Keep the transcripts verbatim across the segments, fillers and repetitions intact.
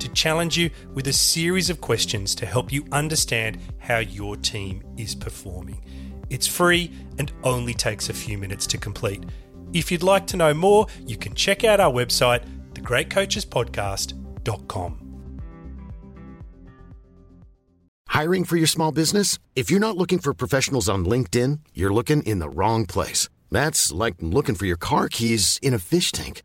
to challenge you with a series of questions to help you understand how your team is performing. It's free and only takes a few minutes to complete. If you'd like to know more, you can check out our website, the great coaches podcast dot com. Hiring for your small business? If you're not looking for professionals on LinkedIn, you're looking in the wrong place. That's like looking for your car keys in a fish tank.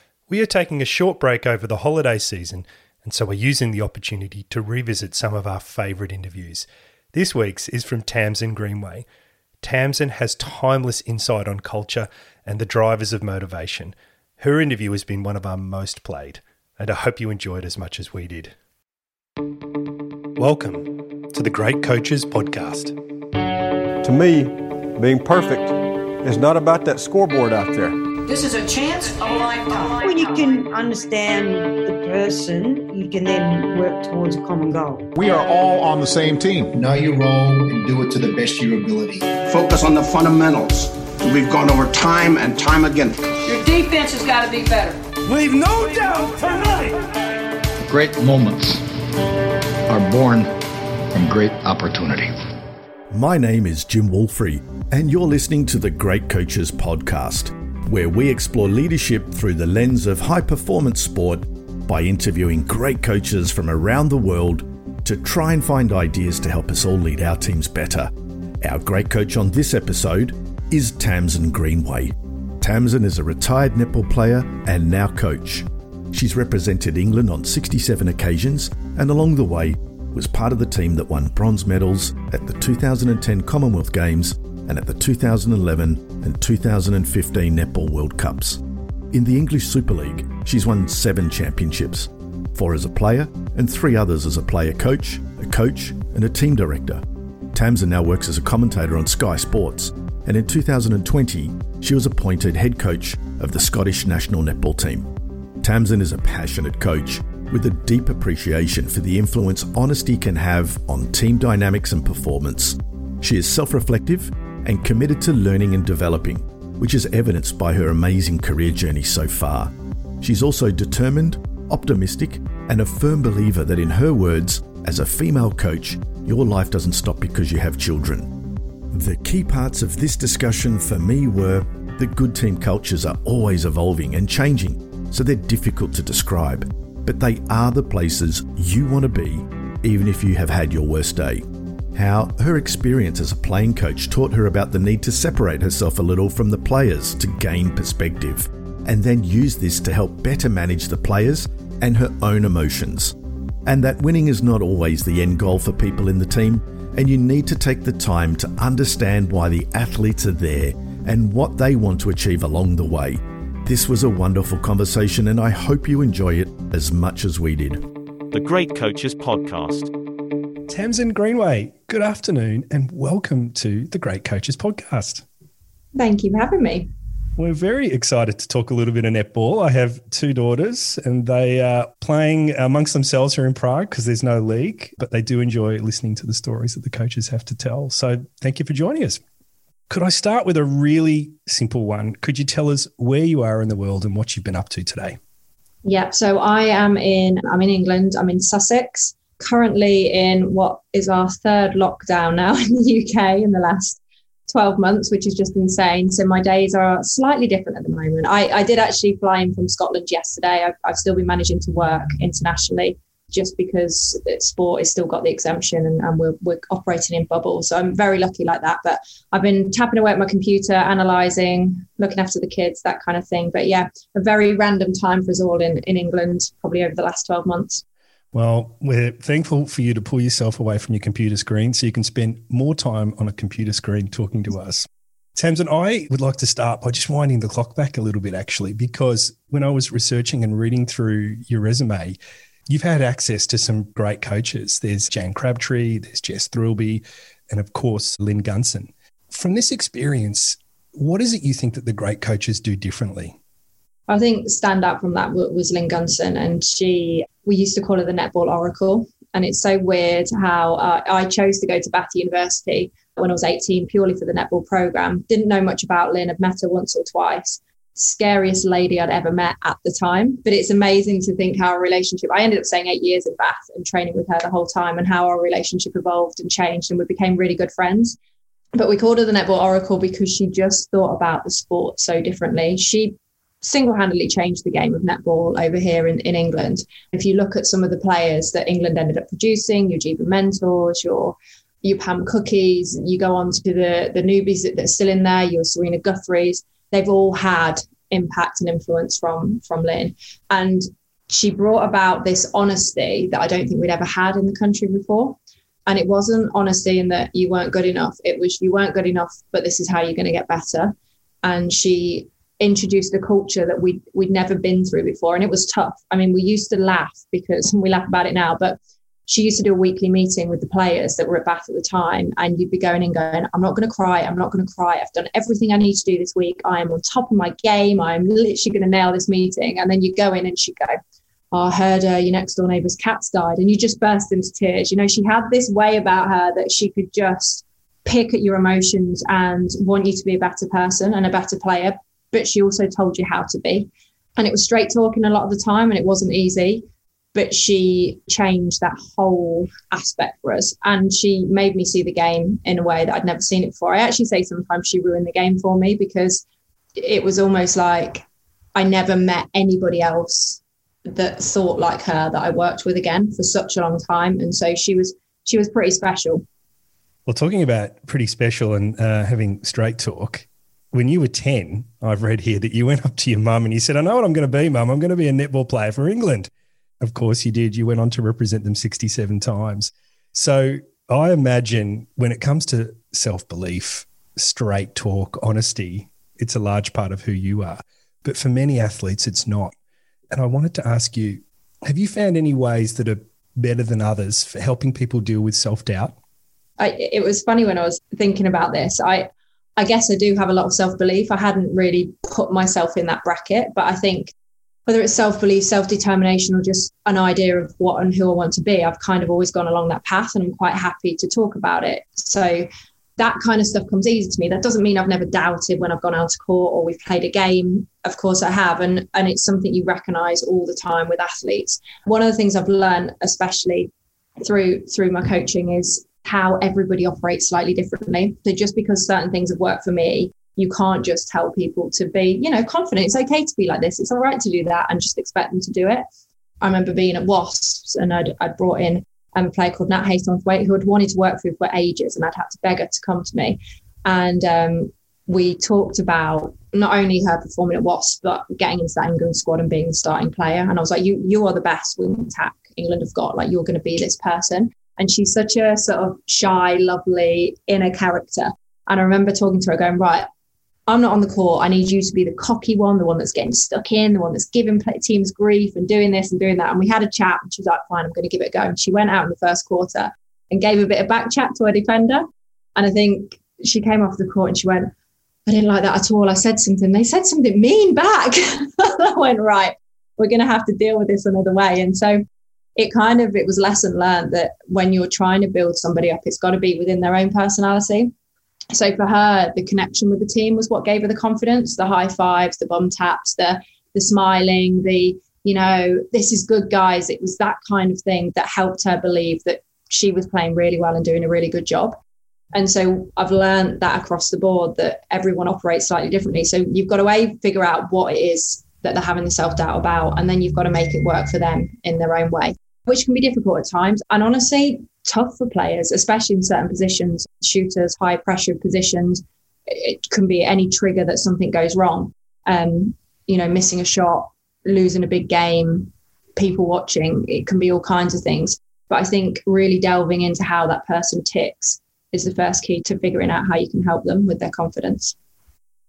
We are taking a short break over the holiday season, and so we're using the opportunity to revisit some of our favourite interviews. This week's is from Tamsin Greenway. Tamsin has timeless insight on culture and the drivers of motivation. Her interview has been one of our most played, and I hope you enjoyed as much as we did. Welcome to the Great Coaches Podcast. To me, being perfect is not about that scoreboard out there. This is a chance of a lifetime. When you can understand the person, you can then work towards a common goal. We are all on the same team. Know your role and do it to the best of your ability. Focus on the fundamentals. We've gone over time and time again. Your defense has got to be better. Leave no doubt tonight. Great moments are born from great opportunity. My name is Jim Wolfrey, and you're listening to the Great Coaches Podcast, where we explore leadership through the lens of high-performance sport by interviewing great coaches from around the world to try and find ideas to help us all lead our teams better. Our great coach on this episode is Tamsin Greenway. Tamsin is a retired netball player and now coach. She's represented England on sixty-seven occasions, and along the way, was part of the team that won bronze medals at the two thousand ten Commonwealth Games and at the two thousand eleven and two thousand fifteen Netball World Cups. In the English Superleague, she's won seven championships, four as a player and three others as a player coach, a coach and a team director. Tamsin now works as a commentator on Sky Sports, and in two thousand twenty, she was appointed head coach of the Scottish national netball team. Tamsin is a passionate coach with a deep appreciation for the influence honesty can have on team dynamics and performance. She is self-reflective and committed to learning and developing, which is evidenced by her amazing career journey so far. She's also determined, optimistic, and a firm believer that, in her words, as a female coach, your life doesn't stop because you have children. The key parts of this discussion for me were that good team cultures are always evolving and changing, so they're difficult to describe. But they are the places you want to be, even if you have had your worst day. How her experience as a playing coach taught her about the need to separate herself a little from the players to gain perspective, and then use this to help better manage the players and her own emotions. And that winning is not always the end goal for people in the team, and you need to take the time to understand why the athletes are there and what they want to achieve along the way. This was a wonderful conversation, and I hope you enjoy it as much as we did. The Great Coaches Podcast. Tamsin Greenway, good afternoon and welcome to the Great Coaches Podcast. Thank you for having me. We're very excited to talk a little bit of netball. I have two daughters and they are playing amongst themselves here in Prague because there's no league, but they do enjoy listening to the stories that the coaches have to tell. So thank you for joining us. Could I start with a really simple one? Could you tell us where you are in the world and what you've been up to today? Yeah, so I am in, I'm in England, I'm in Sussex, currently in what is our third lockdown now in the U K in the last twelve months, which is just insane. So my days are slightly different at the moment. I, I did actually fly in from Scotland yesterday. I've, I've still been managing to work internationally just because sport has still got the exemption and, and we're, we're operating in bubbles. So I'm very lucky like that. But I've been tapping away at my computer, analysing, looking after the kids, that kind of thing. But yeah, a very random time for us all in, in England, probably over the last twelve months. Well, we're thankful for you to pull yourself away from your computer screen so you can spend more time on a computer screen talking to us. Tamsin, I would like to start by just winding the clock back a little bit, actually, because when I was researching and reading through your resume, you've had access to some great coaches. There's Jan Crabtree, there's Jess Thirlby, and of course, Lynn Gunson. From this experience, what is it you think that the great coaches do differently? I think stand out from that was Lynn Gunson, and she, we used to call her the Netball Oracle. And it's so weird how uh, I chose to go to Bath University when I was eighteen purely for the netball program. Didn't know much about Lynn. I'd met her once or twice. Scariest lady I'd ever met at the time. But it's amazing to think how our relationship, I ended up staying eight years in Bath and training with her the whole time, and how our relationship evolved and changed, and we became really good friends. But we called her the Netball Oracle because she just thought about the sport so differently. She single-handedly changed the game of netball over here in, in England. If you look at some of the players that England ended up producing, your Geva Mentors, your your Pam Cookies, you go on to the, the newbies that, that are still in there, your Serena Guthrie's, they've all had impact and influence from, from Lynn. And she brought about this honesty that I don't think we'd ever had in the country before. And it wasn't honesty in that you weren't good enough. It was you weren't good enough, but this is how you're going to get better. And she introduced a culture that we we'd never been through before, and it was tough. I mean, we used to laugh because we laugh about it now, but she used to do a weekly meeting with the players that were at Bath at the time, and you'd be going and going, I'm not going to cry, I'm not going to cry. I've done everything I need to do this week. I am on top of my game. I'm literally going to nail this meeting. And then you go in and she'd go, oh, I heard uh, your next door neighbour's cat's died, and you just burst into tears. You know, she had this way about her that she could just pick at your emotions and want you to be a better person and a better player. But she also told you how to be. And it was straight talking a lot of the time, and it wasn't easy, but she changed that whole aspect for us. And she made me see the game in a way that I'd never seen it before. I actually say sometimes she ruined the game for me, because it was almost like I never met anybody else that thought like her that I worked with again for such a long time. And so she was, she was pretty special. Well, talking about pretty special and uh, having straight talk, when you were ten, I've read here that you went up to your mum and you said, I know what I'm going to be, mum. I'm going to be a netball player for England. Of course you did. You went on to represent them sixty-seven times. So I imagine when it comes to self-belief, straight talk, honesty, it's a large part of who you are. But for many athletes, it's not. And I wanted to ask you, have you found any ways that are better than others for helping people deal with self-doubt? I, it was funny when I was thinking about this. I I guess I do have a lot of self-belief. I hadn't really put myself in that bracket, but I think whether it's self-belief, self-determination, or just an idea of what and who I want to be, I've kind of always gone along that path, and I'm quite happy to talk about it. So that kind of stuff comes easy to me. That doesn't mean I've never doubted when I've gone out to court or we've played a game. Of course I have. And, and it's something you recognise all the time with athletes. One of the things I've learned, especially through through my coaching, is how everybody operates slightly differently. So just because certain things have worked for me, you can't just tell people to be, you know, confident. It's okay to be like this. It's all right to do that, and just expect them to do it. I remember being at Wasps, and I'd, I'd brought in um, a player called Nat Haythornthwaite, who I'd wanted to work with for ages, and I'd had to beg her to come to me. And um, we talked about not only her performing at Wasps, but getting into that England squad and being the starting player. And I was like, you, you are the best wing attack England have got. Like, you're going to be this person. And she's such a sort of shy, lovely inner character. And I remember talking to her going, right, I'm not on the court. I need you to be the cocky one, the one that's getting stuck in, the one that's giving teams grief and doing this and doing that. And we had a chat, and she was like, fine, I'm going to give it a go. And she went out in the first quarter and gave a bit of back chat to her defender. And I think she came off the court and she went, I didn't like that at all. I said something. They said something mean back. I went, right, we're going to have to deal with this another way. And so it kind of, it was lesson learned that when you're trying to build somebody up, it's got to be within their own personality. So for her, the connection with the team was what gave her the confidence, the high fives, the bum taps, the the smiling, the, you know, this is good, guys. It was that kind of thing that helped her believe that she was playing really well and doing a really good job. And so I've learned that across the board, that everyone operates slightly differently. So you've got to a, figure out what it is that they're having the self-doubt about, and then you've got to make it work for them in their own way, which can be difficult at times. And honestly, tough for players, especially in certain positions, shooters, high pressure positions. It can be any trigger that something goes wrong. Um, you know, missing a shot, losing a big game, people watching, it can be all kinds of things. But I think really delving into how that person ticks is the first key to figuring out how you can help them with their confidence.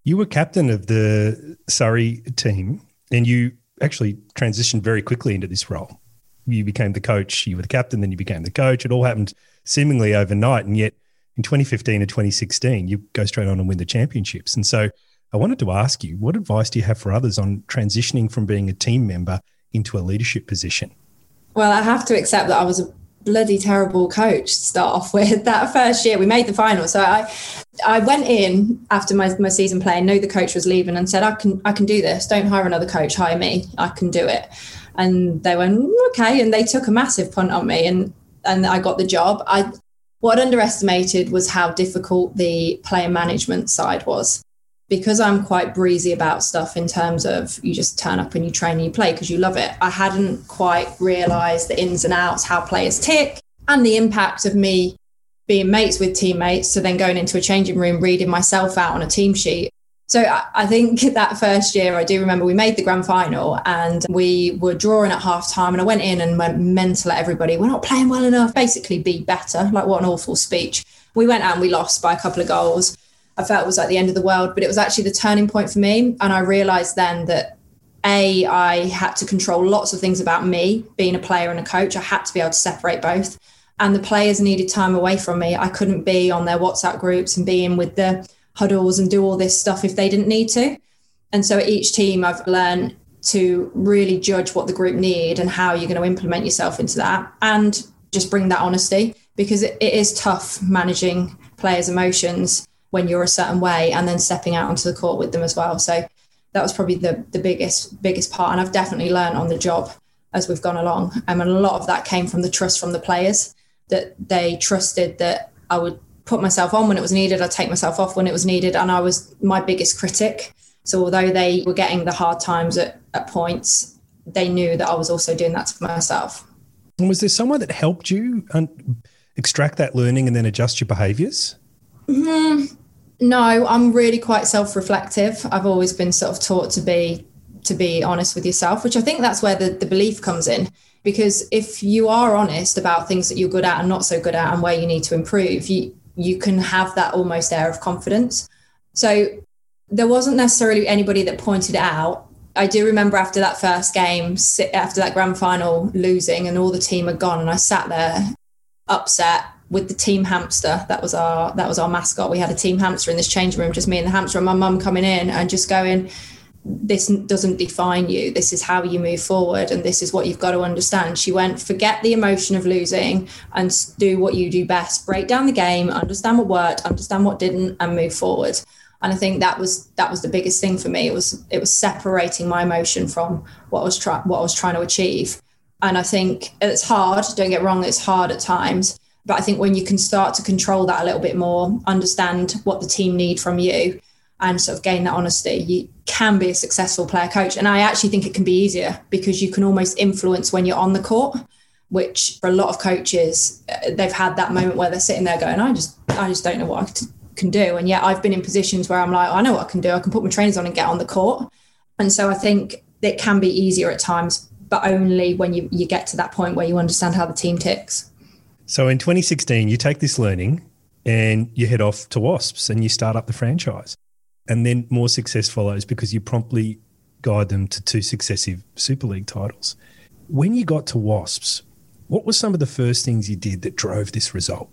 You were captain of the Surrey team, and you actually transitioned very quickly into this role. You became the coach, you were the captain, then you became the coach. It all happened seemingly overnight. And yet in twenty fifteen and twenty sixteen, you go straight on and win the championships. And so I wanted to ask you, what advice do you have for others on transitioning from being a team member into a leadership position? Well, I have to accept that I was a bloody terrible coach to start off with. That first year we made the final, so I I went in after my, my season play and knew the coach was leaving and said, I can I can do this, don't hire another coach, hire me, I can do it. And they went okay, and they took a massive punt on me, and and I got the job. I what I underestimated was how difficult the player management side was, because I'm quite breezy about stuff in terms of you just turn up and you train and you play because you love it. I hadn't quite realised the ins and outs, how players tick, and the impact of me being mates with teammates, so then going into a changing room, reading myself out on a team sheet. So I think that first year, I do remember we made the grand final and we were drawing at half time, and I went in and went mental at everybody. We're not playing well enough. Basically, be better. Like, what an awful speech. We went out and we lost by a couple of goals. I felt it was like the end of the world, but it was actually the turning point for me. And I realized then that A, I had to control lots of things about me being a player and a coach. I had to be able to separate both. And the players needed time away from me. I couldn't be on their WhatsApp groups and be in with the huddles and do all this stuff if they didn't need to. And so at each team, I've learned to really judge what the group need and how you're going to implement yourself into that, and just bring that honesty, because it is tough managing players' emotions when you're a certain way, and then stepping out onto the court with them as well. So that was probably the the biggest biggest part. And I've definitely learned on the job as we've gone along. Um, and a lot of that came from the trust from the players, that they trusted that I would put myself on when it was needed, I'd take myself off when it was needed. And I was my biggest critic. So although they were getting the hard times at, at points, they knew that I was also doing that to myself. And was there someone that helped you un- extract that learning and then adjust your behaviours? Mm-hmm. No, I'm really quite self-reflective. I've always been sort of taught to be to be honest with yourself, which I think that's where the, the belief comes in. Because if you are honest about things that you're good at and not so good at and where you need to improve, you, you can have that almost air of confidence. So there wasn't necessarily anybody that pointed it out. I do remember after that first game, after that grand final losing and all the team had gone, and I sat there upset with the team hamster. That was our that was our mascot. We had a team hamster in this change room, just me and the hamster, and my mum coming in and just going, this doesn't define you. This is how you move forward, and this is what you've got to understand. She went, forget the emotion of losing and do what you do best. Break down the game, understand what worked, understand what didn't, and move forward. And I think that was that was the biggest thing for me. It was it was separating my emotion from what I was try, what I was trying to achieve. And I think it's hard. Don't get wrong, it's hard at times. But I think when you can start to control that a little bit more, understand what the team need from you and sort of gain that honesty, you can be a successful player coach. And I actually think it can be easier, because you can almost influence when you're on the court, which for a lot of coaches, they've had that moment where they're sitting there going, I just I just don't know what I can do. And yet I've been in positions where I'm like, oh, I know what I can do. I can put my trainers on and get on the court. And so I think it can be easier at times, but only when you, you get to that point where you understand how the team ticks. So in twenty sixteen, you take this learning and you head off to Wasps and you start up the franchise. And then more success follows, because you promptly guide them to two successive Super League titles. When you got to Wasps, what were some of the first things you did that drove this result?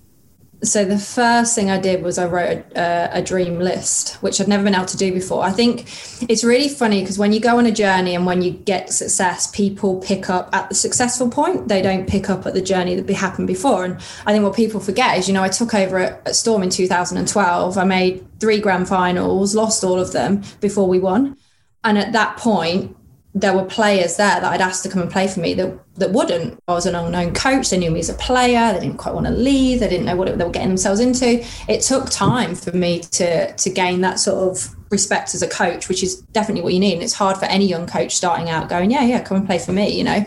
So the first thing I did was I wrote a, a dream list, which I've never been able to do before. I think it's really funny because when you go on a journey and when you get success, people pick up at the successful point. They don't pick up at the journey that happened before. And I think what people forget is, you know, I took over at, at Storm in two thousand twelve. I made three grand finals, lost all of them before we won. And at that point, there were players there that I'd asked to come and play for me that, that wouldn't. I was an unknown coach. They knew me as a player. They didn't quite want to leave. They didn't know what it, they were getting themselves into. It took time for me to to gain that sort of respect as a coach, which is definitely what you need. And it's hard for any young coach starting out going, yeah, yeah, come and play for me, you know.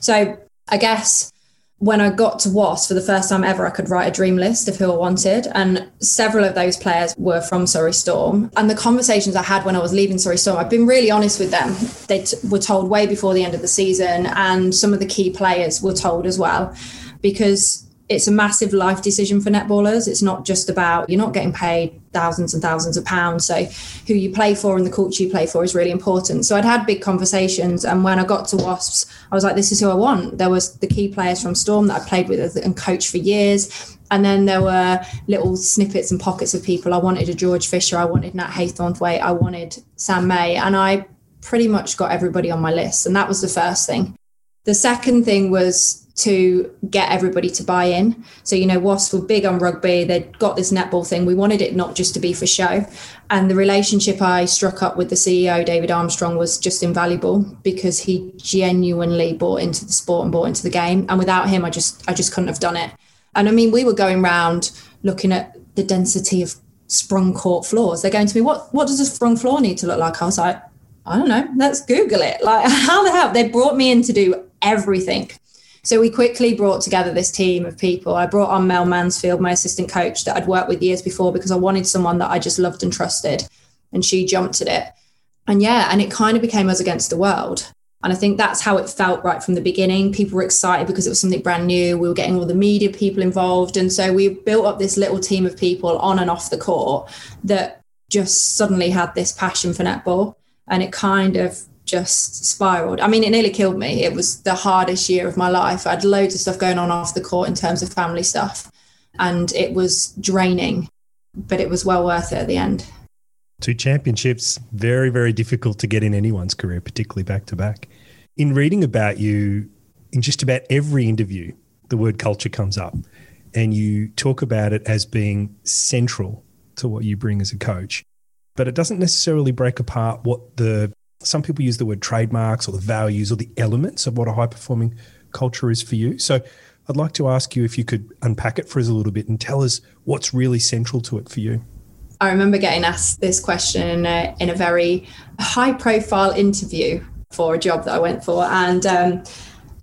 So I guess when I got to Wasps for the first time ever, I could write a dream list of who I wanted. And several of those players were from Surrey Storm. And the conversations I had when I was leaving Surrey Storm, I've been really honest with them. They t- were told way before the end of the season, and some of the key players were told as well, because it's a massive life decision for netballers. It's not just about, you're not getting paid thousands and thousands of pounds. So who you play for and the coach you play for is really important. So I'd had big conversations. And when I got to Wasps, I was like, this is who I want. There was the key players from Storm that I played with and coached for years. And then there were little snippets and pockets of people. I wanted a George Fisher. I wanted Nat Haythornthwaite. I wanted Sam May. And I pretty much got everybody on my list. And that was the first thing. The second thing was to get everybody to buy in. So, you know, Wasps were big on rugby. They'd got this netball thing. We wanted it not just to be for show. And the relationship I struck up with the C E O, David Armstrong, was just invaluable because he genuinely bought into the sport and bought into the game. And without him, I just, I just couldn't have done it. And I mean, we were going round looking at the density of sprung court floors. They're going to me, what, what does a sprung floor need to look like? I was like, I don't know. Let's Google it. Like, how the hell? They brought me in to do everything. So we quickly brought together this team of people. I brought on Mel Mansfield, my assistant coach that I'd worked with years before, because I wanted someone that I just loved and trusted. And she jumped at it. And yeah, and it kind of became us against the world. And I think that's how it felt right from the beginning. People were excited because it was something brand new. We were getting all the media people involved. And so we built up this little team of people on and off the court that just suddenly had this passion for netball. And it kind of just spiraled. I mean, it nearly killed me. It was the hardest year of my life. I had loads of stuff going on off the court in terms of family stuff, and it was draining, but it was well worth it at the end. Two championships, very, very difficult to get in anyone's career, particularly back to back. In reading about you, in just about every interview, the word culture comes up, and you talk about it as being central to what you bring as a coach, but it doesn't necessarily break apart what the some people use the word trademarks or the values or the elements of what a high-performing culture is for you. So I'd like to ask you if you could unpack it for us a little bit and tell us what's really central to it for you. I remember getting asked this question in a, in a very high-profile interview for a job that I went for. And, um,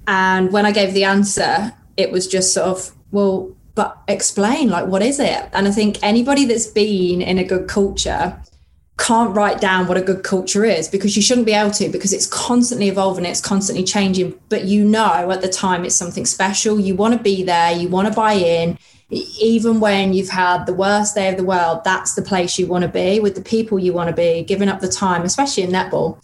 and when I gave the answer, it was just sort of, well, but explain, like, what is it? And I think anybody that's been in a good culture can't write down what a good culture is, because you shouldn't be able to, because it's constantly evolving, it's constantly changing. But you know at the time it's something special. You want to be there, you want to buy in. Even when you've had the worst day of the world, that's the place you want to be, with the people you want to be, giving up the time, especially in netball.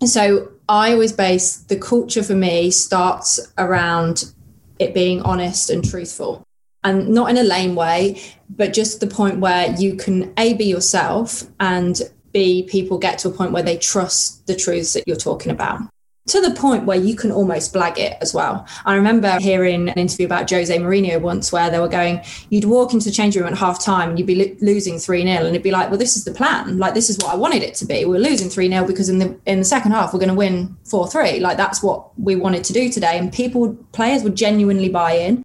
And so I always base the culture for me starts around it being honest and truthful. And not in a lame way, but just the point where you can A, be yourself, and B, people get to a point where they trust the truths that you're talking about, to the point where you can almost blag it as well. I remember hearing an interview about Jose Mourinho once where they were going, you'd walk into the change room at half time and you'd be lo- losing three nil, and it'd be like, well, this is the plan. Like, this is what I wanted it to be. We're losing three nil because in the in the second half, we're going to win four three. Like, that's what we wanted to do today. And people, players would genuinely buy in.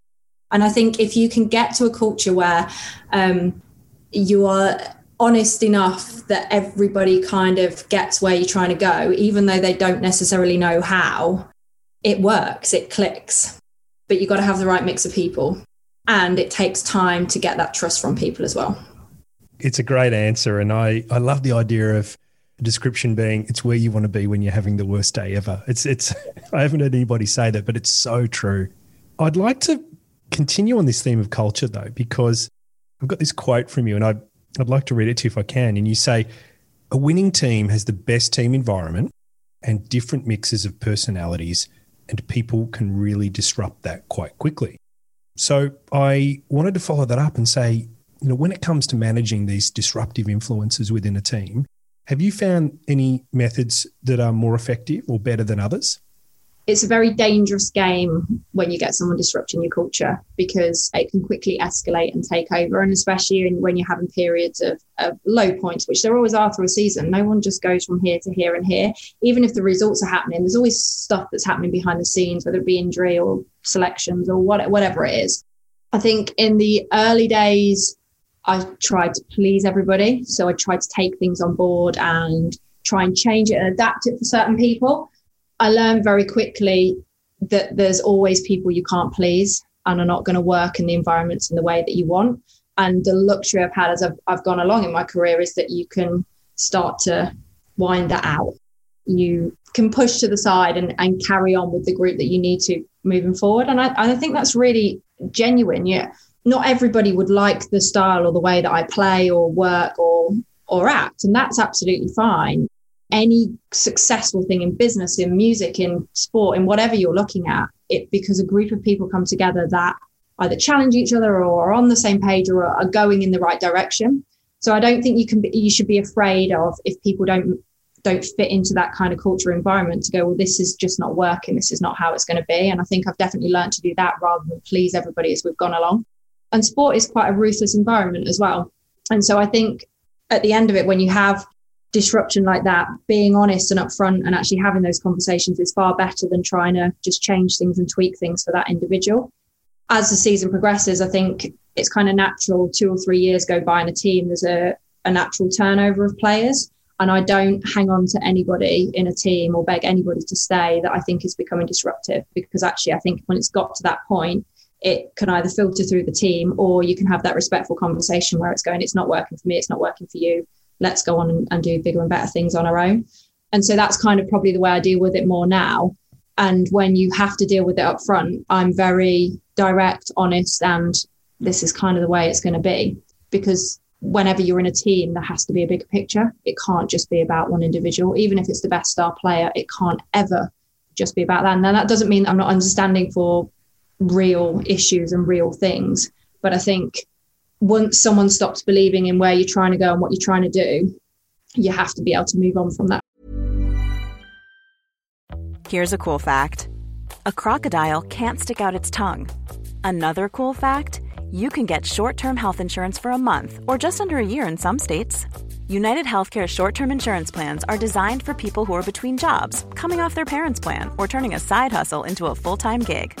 And I think if you can get to a culture where um, you are honest enough that everybody kind of gets where you're trying to go, even though they don't necessarily know how, it works, it clicks. But you've got to have the right mix of people. And it takes time to get that trust from people as well. It's a great answer. And I, I love the idea of the description being, it's where you want to be when you're having the worst day ever. It's it's. I haven't heard anybody say that, but it's so true. I'd like to continue on this theme of culture, though, because I've got this quote from you, and I'd, I'd like to read it to you if I can. And you say, a winning team has the best team environment and different mixes of personalities, and people can really disrupt that quite quickly. So I wanted to follow that up and say, you know, when it comes to managing these disruptive influences within a team, have you found any methods that are more effective or better than others? It's a very dangerous game when you get someone disrupting your culture, because it can quickly escalate and take over. And especially when you're having periods of, of low points, which there always are through a season. No one just goes from here to here and here. Even if the results are happening, there's always stuff that's happening behind the scenes, whether it be injury or selections or what, whatever it is. I think in the early days, I tried to please everybody. So I tried to take things on board and try and change it and adapt it for certain people. I learned very quickly that there's always people you can't please and are not going to work in the environments in the way that you want. And the luxury I've had as I've, I've gone along in my career is that you can start to wind that out. You can push to the side and, and carry on with the group that you need to moving forward. And I, and I think that's really genuine. Yeah, not everybody would like the style or the way that I play or work or or act. And that's absolutely fine. Any successful thing in business, in music, in sport, in whatever you're looking at, it because a group of people come together that either challenge each other or are on the same page or are going in the right direction. So I don't think you can be, you should be afraid of if people don't don't fit into that kind of culture environment to go, well, this is just not working. This is not how it's going to be. And I think I've definitely learned to do that rather than please everybody as we've gone along. And sport is quite a ruthless environment as well. And so I think at the end of it, when you have disruption like that, being honest and upfront and actually having those conversations is far better than trying to just change things and tweak things for that individual. As the season progresses, I think it's kind of natural. Two or three years go by in a team, there's a, a natural turnover of players. And I don't hang on to anybody in a team or beg anybody to stay that I think is becoming disruptive, because actually I think when it's got to that point, it can either filter through the team or you can have that respectful conversation where it's going, it's not working for me, it's not working for you. Let's go on and do bigger and better things on our own. And so that's kind of probably the way I deal with it more now. And when you have to deal with it up front, I'm very direct, honest, and this is kind of the way it's going to be. Because whenever you're in a team, there has to be a bigger picture. It can't just be about one individual. Even if it's the best star player, it can't ever just be about that. And that doesn't mean I'm not understanding for real issues and real things. But I think once someone stops believing in where you're trying to go and what you're trying to do, you have to be able to move on from that. Here's a cool fact. A crocodile can't stick out its tongue. Another cool fact, you can get short-term health insurance for a month or just under a year in some states. UnitedHealthcare short-term insurance plans are designed for people who are between jobs, coming off their parents' plan, or turning a side hustle into a full-time gig.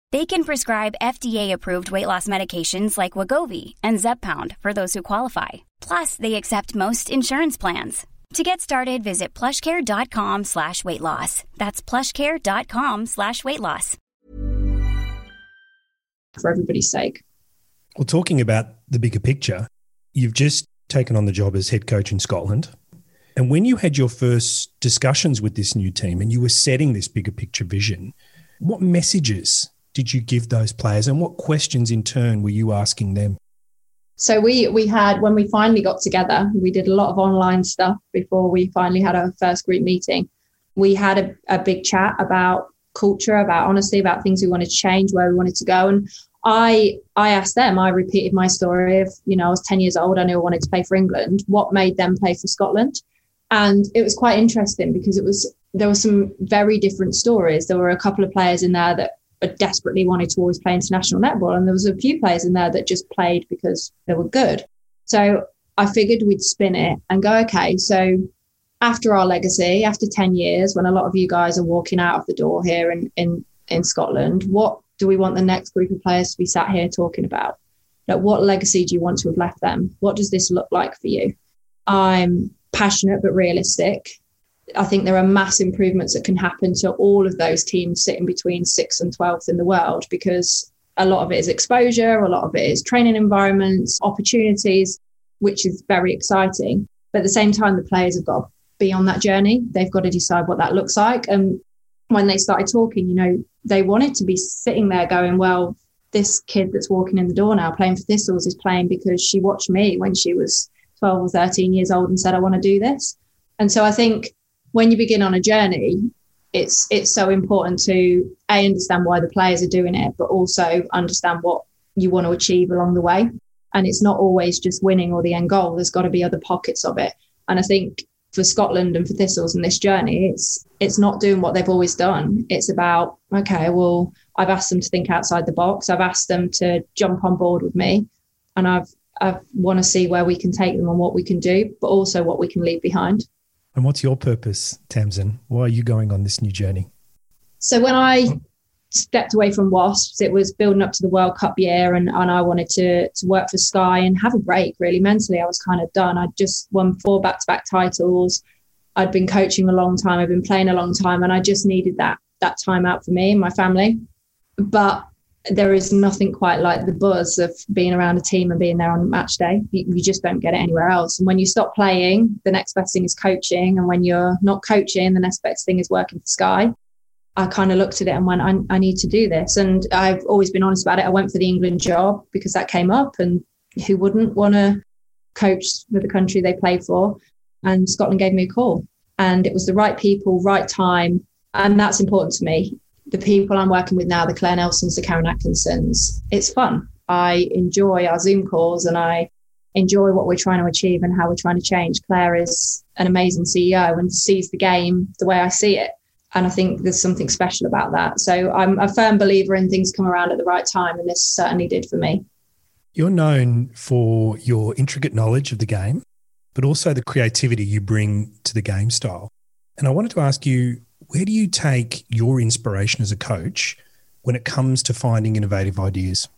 They can prescribe F D A-approved weight loss medications like Wegovy and ZepBound for those who qualify. Plus, they accept most insurance plans. To get started, visit plushcare.com slash weight loss. That's plushcare.com slash weight loss. For everybody's sake. Well, talking about the bigger picture, you've just taken on the job as head coach in Scotland. And when you had your first discussions with this new team and you were setting this bigger picture vision, what messages did you give those players and what questions in turn were you asking them? So we we had, when we finally got together, we did a lot of online stuff before we finally had our first group meeting. We had a, a big chat about culture, about honesty, about things we wanted to change, where we wanted to go. And I I asked them, I repeated my story of, you know, I was ten years old, I knew I wanted to play for England. What made them play for Scotland? And it was quite interesting because it was there were some very different stories. There were a couple of players in there that desperately wanted to always play international netball. And there was a few players in there that just played because they were good. So I figured we'd spin it and go, okay, so after our legacy, after ten years, when a lot of you guys are walking out of the door here in, in, in Scotland, what do we want the next group of players to be sat here talking about? Like, what legacy do you want to have left them? What does this look like for you? I'm passionate, but realistic. I think there are mass improvements that can happen to all of those teams sitting between sixth and twelfth in the world, because A lot of it is exposure, a lot of it is training environments, opportunities, which is very exciting. But at the same time, the players have got to be on that journey. They've got to decide what that looks like. And when they started talking, you know, they wanted to be sitting there going, well, this kid that's walking in the door now playing for Thistles is playing because she watched me when she was twelve or thirteen years old and said, I want to do this. And so I think when you begin on a journey, it's it's so important to, A, understand why the players are doing it, but also understand what you want to achieve along the way. And it's not always just winning or the end goal. There's got to be other pockets of it. And I think for Scotland and for Thistles in this journey, it's it's not doing what they've always done. It's about, okay, well, I've asked them to think outside the box. I've asked them to jump on board with me. And I've I want to see where we can take them and what we can do, but also what we can leave behind. And what's your purpose, Tamsin? Why are you going on this new journey? So when I stepped away from Wasps, it was building up to the World Cup year, and, and I wanted to, to work for Sky and have a break, really. Mentally, I was kind of done. I'd just won four back-to-back titles. I'd been coaching a long time. I'd been playing a long time, and I just needed that that time out for me and my family. But there is nothing quite like the buzz of being around a team and being there on match day. You, you just don't get it anywhere else. And when you stop playing, the next best thing is coaching. And when you're not coaching, the next best thing is working for Sky. I kind of looked at it and went, I, I need to do this. And I've always been honest about it. I went for the England job because that came up, and who wouldn't want to coach for the country they play for? And Scotland gave me a call, and it was the right people, right time. And that's important to me. The people I'm working with now, the Claire Nelsons, the Karen Atkinsons, it's fun. I enjoy our Zoom calls, and I enjoy what we're trying to achieve and how we're trying to change. Claire is an amazing C E O and sees the game the way I see it. And I think there's something special about that. So I'm a firm believer in things come around at the right time, and this certainly did for me. You're known for your intricate knowledge of the game, but also the creativity you bring to the game style. And I wanted to ask you, where do you take your inspiration as a coach when it comes to finding innovative ideas?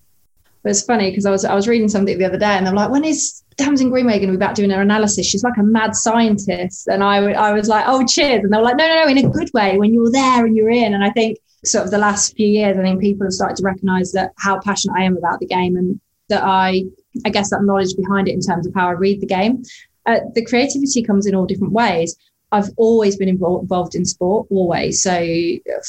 Well, it's funny because I was I was reading something the other day, and I'm like, when is Tamsin Greenway going to be back doing her analysis? She's like a mad scientist. And I, w- I was like, oh, cheers. And they were like, no, no, no, in a good way, when you're there and you're in. And I think sort of the last few years, I think people have started to recognise that how passionate I am about the game, and that I, I guess that knowledge behind it in terms of how I read the game. Uh, the creativity comes in all different ways. I've always been involved in sport, always. So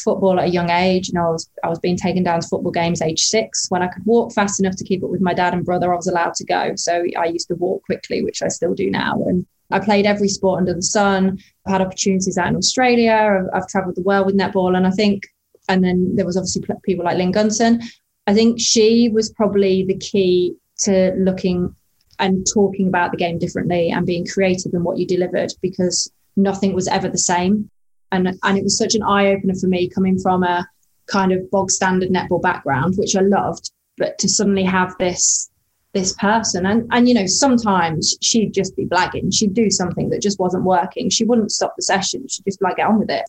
football at a young age, you know, I was, I was being taken down to football games age six. When I could walk fast enough to keep up with my dad and brother, I was allowed to go. So I used to walk quickly, which I still do now. And I played every sport under the sun. I've had opportunities out in Australia. I've, I've travelled the world with netball. And I think, and then there was obviously people like Lynn Gunson. I think she was probably the key to looking and talking about the game differently and being creative in what you delivered, because nothing was ever the same. And and it was such an eye-opener for me, coming from a kind of bog-standard netball background, which I loved, but to suddenly have this this person. And, and you know, sometimes she'd just be blagging. She'd do something that just wasn't working. She wouldn't stop the session. She'd just like, get on with it.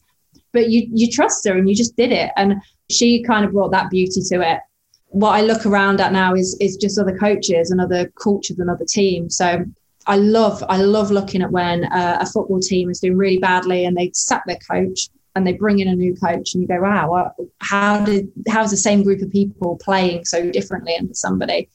But you you trust her, and you just did it. And she kind of brought that beauty to it. What I look around at now is is just other coaches and other cultures and other teams. So I love I love looking at when uh, a football team is doing really badly and they sack their coach and they bring in a new coach, and you go, wow, how did how's the same group of people playing so differently under somebody?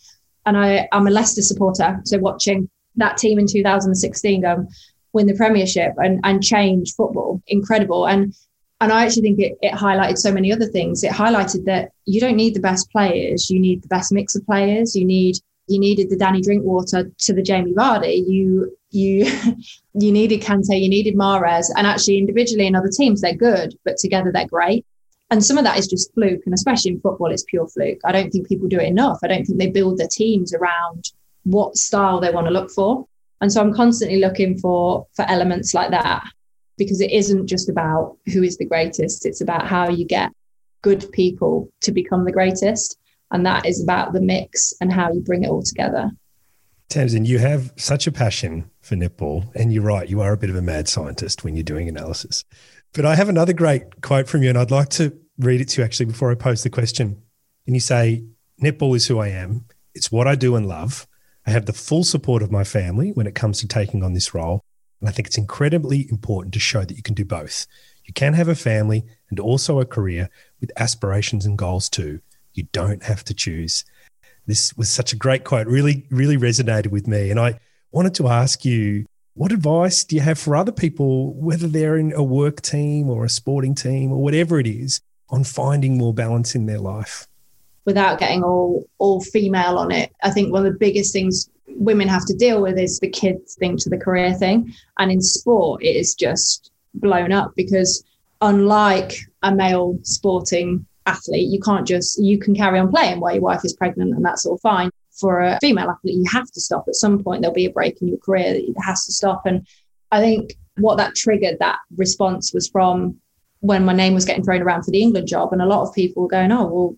And I, I'm a Leicester supporter, so watching that team in two thousand sixteen um, win the Premiership and, and change football, incredible. And and I actually think it, it highlighted so many other things. It highlighted that you don't need the best players, you need the best mix of players, you need You needed the Danny Drinkwater to the Jamie Vardy. You you you needed Kante, you needed Mahrez. And actually individually in other teams, they're good, but together they're great. And some of that is just fluke. And especially in football, it's pure fluke. I don't think people do it enough. I don't think they build their teams around what style they want to look for. And so I'm constantly looking for for elements like that, because it isn't just about who is the greatest. It's about how you get good people to become the greatest. And that is about the mix and how you bring it all together. Tamsin, you have such a passion for netball, and you're right, you are a bit of a mad scientist when you're doing analysis. But I have another great quote from you, and I'd like to read it to you actually before I pose the question. And you say, netball is who I am. It's what I do and love. I have the full support of my family when it comes to taking on this role. And I think it's incredibly important to show that you can do both. You can have a family and also a career with aspirations and goals too. You don't have to choose. This was such a great quote, really, really resonated with me. And I wanted to ask you, what advice do you have for other people, whether they're in a work team or a sporting team or whatever it is, on finding more balance in their life? Without getting all, all female on it, I think one of the biggest things women have to deal with is the kids thing to the career thing. And in sport, it is just blown up because unlike a male sporting athlete, you can't just, you can carry on playing while your wife is pregnant and that's all fine. For a female athlete, you have to stop at some point. There'll be a break in your career that has to stop. And I think what that triggered that response was from when my name was getting thrown around for the England job. And a lot of people were going, oh, well,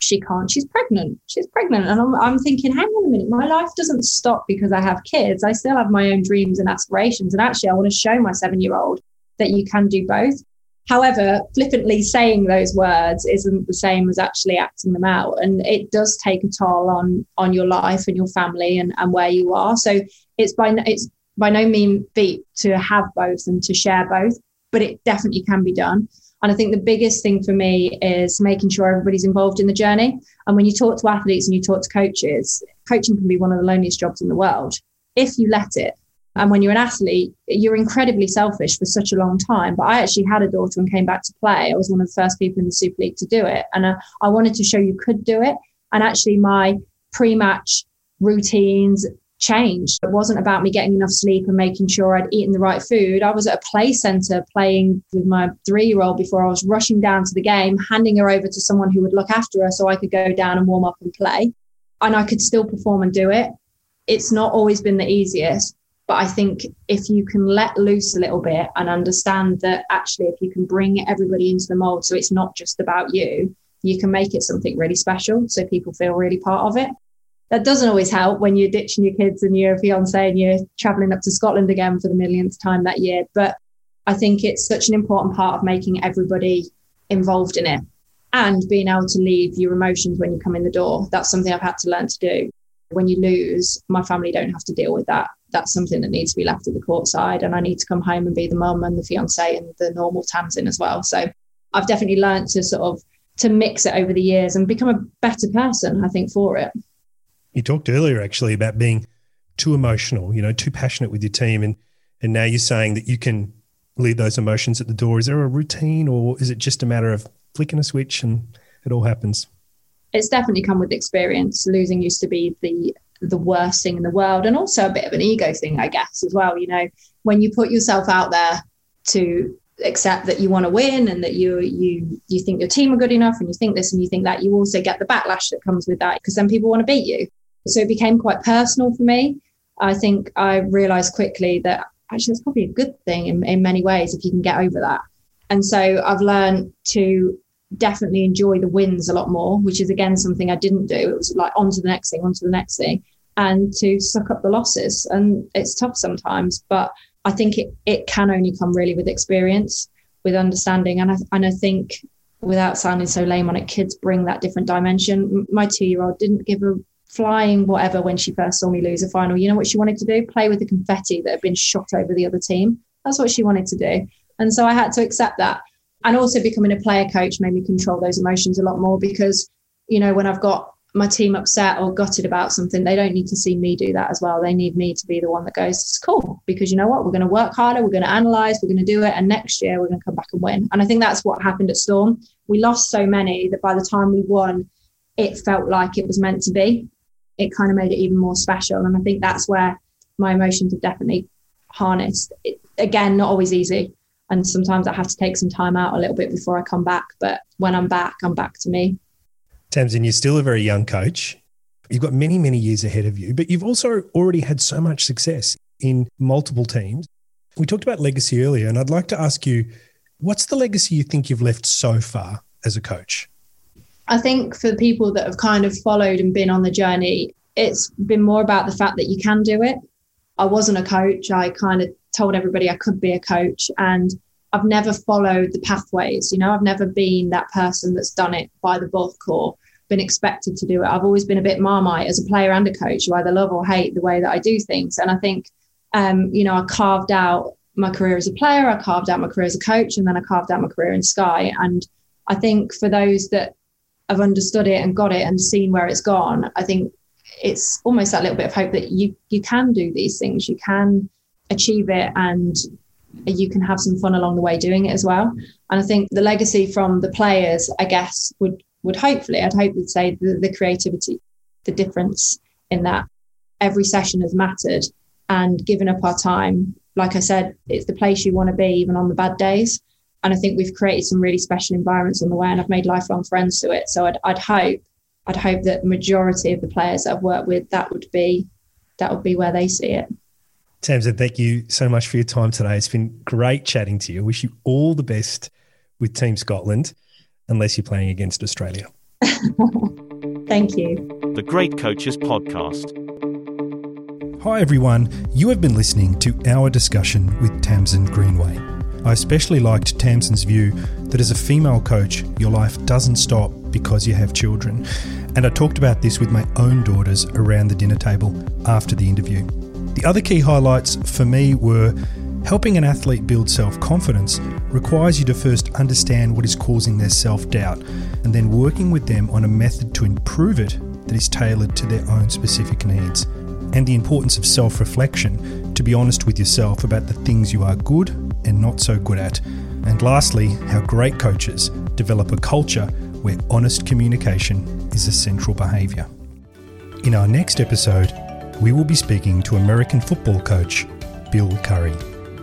she can't, she's pregnant, she's pregnant. And I'm, I'm thinking, hang on a minute, my life doesn't stop because I have kids. I still have my own dreams and aspirations. And actually, I want to show my seven-year-old that you can do both. However, flippantly saying those words isn't the same as actually acting them out. And it does take a toll on on your life and your family and, and where you are. So it's by, it's by no mean feat to have both and to share both, but it definitely can be done. And I think the biggest thing for me is making sure everybody's involved in the journey. And when you talk to athletes and you talk to coaches, coaching can be one of the loneliest jobs in the world, if you let it. And when you're an athlete, you're incredibly selfish for such a long time. But I actually had a daughter and came back to play. I was one of the first people in the Super League to do it. And I, I wanted to show you could do it. And actually my pre-match routines changed. It wasn't about me getting enough sleep and making sure I'd eaten the right food. I was at a play centre playing with my three-year-old before I was rushing down to the game, handing her over to someone who would look after her so I could go down and warm up and play. And I could still perform and do it. It's not always been the easiest. But I think if you can let loose a little bit and understand that actually if you can bring everybody into the mold, so it's not just about you, you can make it something really special so people feel really part of it. That doesn't always help when you're ditching your kids and your fiance and you're travelling up to Scotland again for the millionth time that year. But I think it's such an important part of making everybody involved in it and being able to leave your emotions when you come in the door. That's something I've had to learn to do. When you lose, my family don't have to deal with that. That's something that needs to be left at the court side, and I need to come home and be the mum and the fiance and the normal Tamsin as well. So I've definitely learned to sort of to mix it over the years and become a better person, I think, for it. You talked earlier actually about being too emotional, you know, too passionate with your team. And, and now you're saying that you can leave those emotions at the door. Is there a routine or is it just a matter of flicking a switch and it all happens? It's definitely come with experience. Losing used to be the the worst thing in the world, and also a bit of an ego thing, I guess, as well. You know, when you put yourself out there to accept that you want to win and that you you you think your team are good enough and you think this and you think that, you also get the backlash that comes with that because then people want to beat you. So it became quite personal for me. I think I realised quickly that actually it's probably a good thing in, in many ways if you can get over that. And so I've learned to definitely enjoy the wins a lot more, which is again something I didn't do. It was like on to the next thing, on to the next thing, and to suck up the losses. And it's tough sometimes, but I think it, it can only come really with experience, with understanding. And I, and I think, without sounding so lame on it, kids bring that different dimension. My two-year-old didn't give a flying whatever when she first saw me lose a final. You know what she wanted to do? Play with the confetti that had been shot over the other team. That's what she wanted to do. And so I had to accept that. And also becoming a player coach made me control those emotions a lot more because, you know, when I've got my team upset or gutted about something, they don't need to see me do that as well. They need me to be the one that goes, it's cool, because you know what, we're going to work harder, we're going to analyse, we're going to do it, and next year we're going to come back and win. And I think that's what happened at Storm. We lost so many that by the time we won, it felt like it was meant to be. It kind of made it even more special. And I think that's where my emotions have definitely harnessed. It, again, not always easy. And sometimes I have to take some time out a little bit before I come back. But when I'm back, I'm back to me. Tamsin, you're still a very young coach. You've got many, many years ahead of you, but you've also already had so much success in multiple teams. We talked about legacy earlier, and I'd like to ask you, what's the legacy you think you've left so far as a coach? I think for the people that have kind of followed and been on the journey, it's been more about the fact that you can do it. I wasn't a coach. I kind of told everybody I could be a coach, and I've never followed the pathways. You know, I've never been that person that's done it by the book or been expected to do it. I've always been a bit Marmite as a player and a coach. You either love or hate the way that I do things. And I think, um, you know, I carved out my career as a player, I carved out my career as a coach, and then I carved out my career in Sky. And I think for those that have understood it and got it and seen where it's gone, I think it's almost that little bit of hope that you you can do these things, you can achieve it, and you can have some fun along the way doing it as well. And I think the legacy from the players, I guess, would would hopefully, I'd hope they'd say the, the creativity, the difference in that every session has mattered, and giving up our time, like I said, it's the place you want to be even on the bad days. And I think we've created some really special environments on the way, and I've made lifelong friends to it. So I'd, I'd hope, I'd hope that the majority of the players that I've worked with, that would be, that would be where they see it. Tamsin, thank you so much for your time today. It's been great chatting to you. I wish you all the best with Team Scotland, unless you're playing against Australia. Thank you. The Great Coaches Podcast. Hi everyone, you have been listening to our discussion with Tamsin Greenway. I especially liked Tamsin's view that as a female coach, your life doesn't stop because you have children. And I talked about this with my own daughters around the dinner table after the interview. The other key highlights for me were helping an athlete build self-confidence requires you to first understand what is causing their self-doubt and then working with them on a method to improve it that is tailored to their own specific needs. And the importance of self-reflection, to be honest with yourself about the things you are good and not so good at. And lastly, how great coaches develop a culture where honest communication is a central behaviour. In our next episode, we will be speaking to American football coach Bill Curry.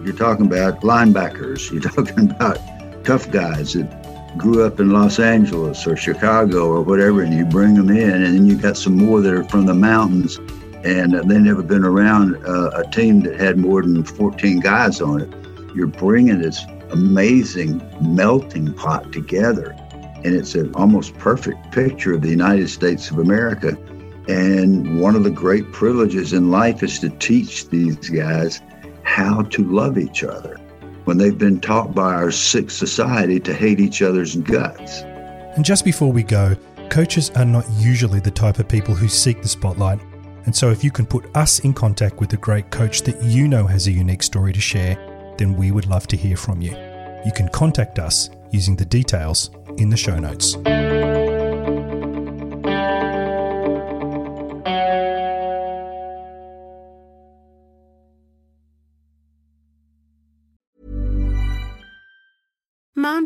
You're talking about linebackers, you're talking about tough guys that grew up in Los Angeles or Chicago or whatever, and you bring them in, and then you've got some more that are from the mountains, and they've never been around uh, a team that had more than fourteen guys on it. You're bringing this amazing melting pot together, and it's an almost perfect picture of the United States of America. And one of the great privileges in life is to teach these guys how to love each other when they've been taught by our sick society to hate each other's guts. And just before we go, coaches are not usually the type of people who seek the spotlight. And so if you can put us in contact with a great coach that you know has a unique story to share, then we would love to hear from you. You can contact us using the details in the show notes. Mom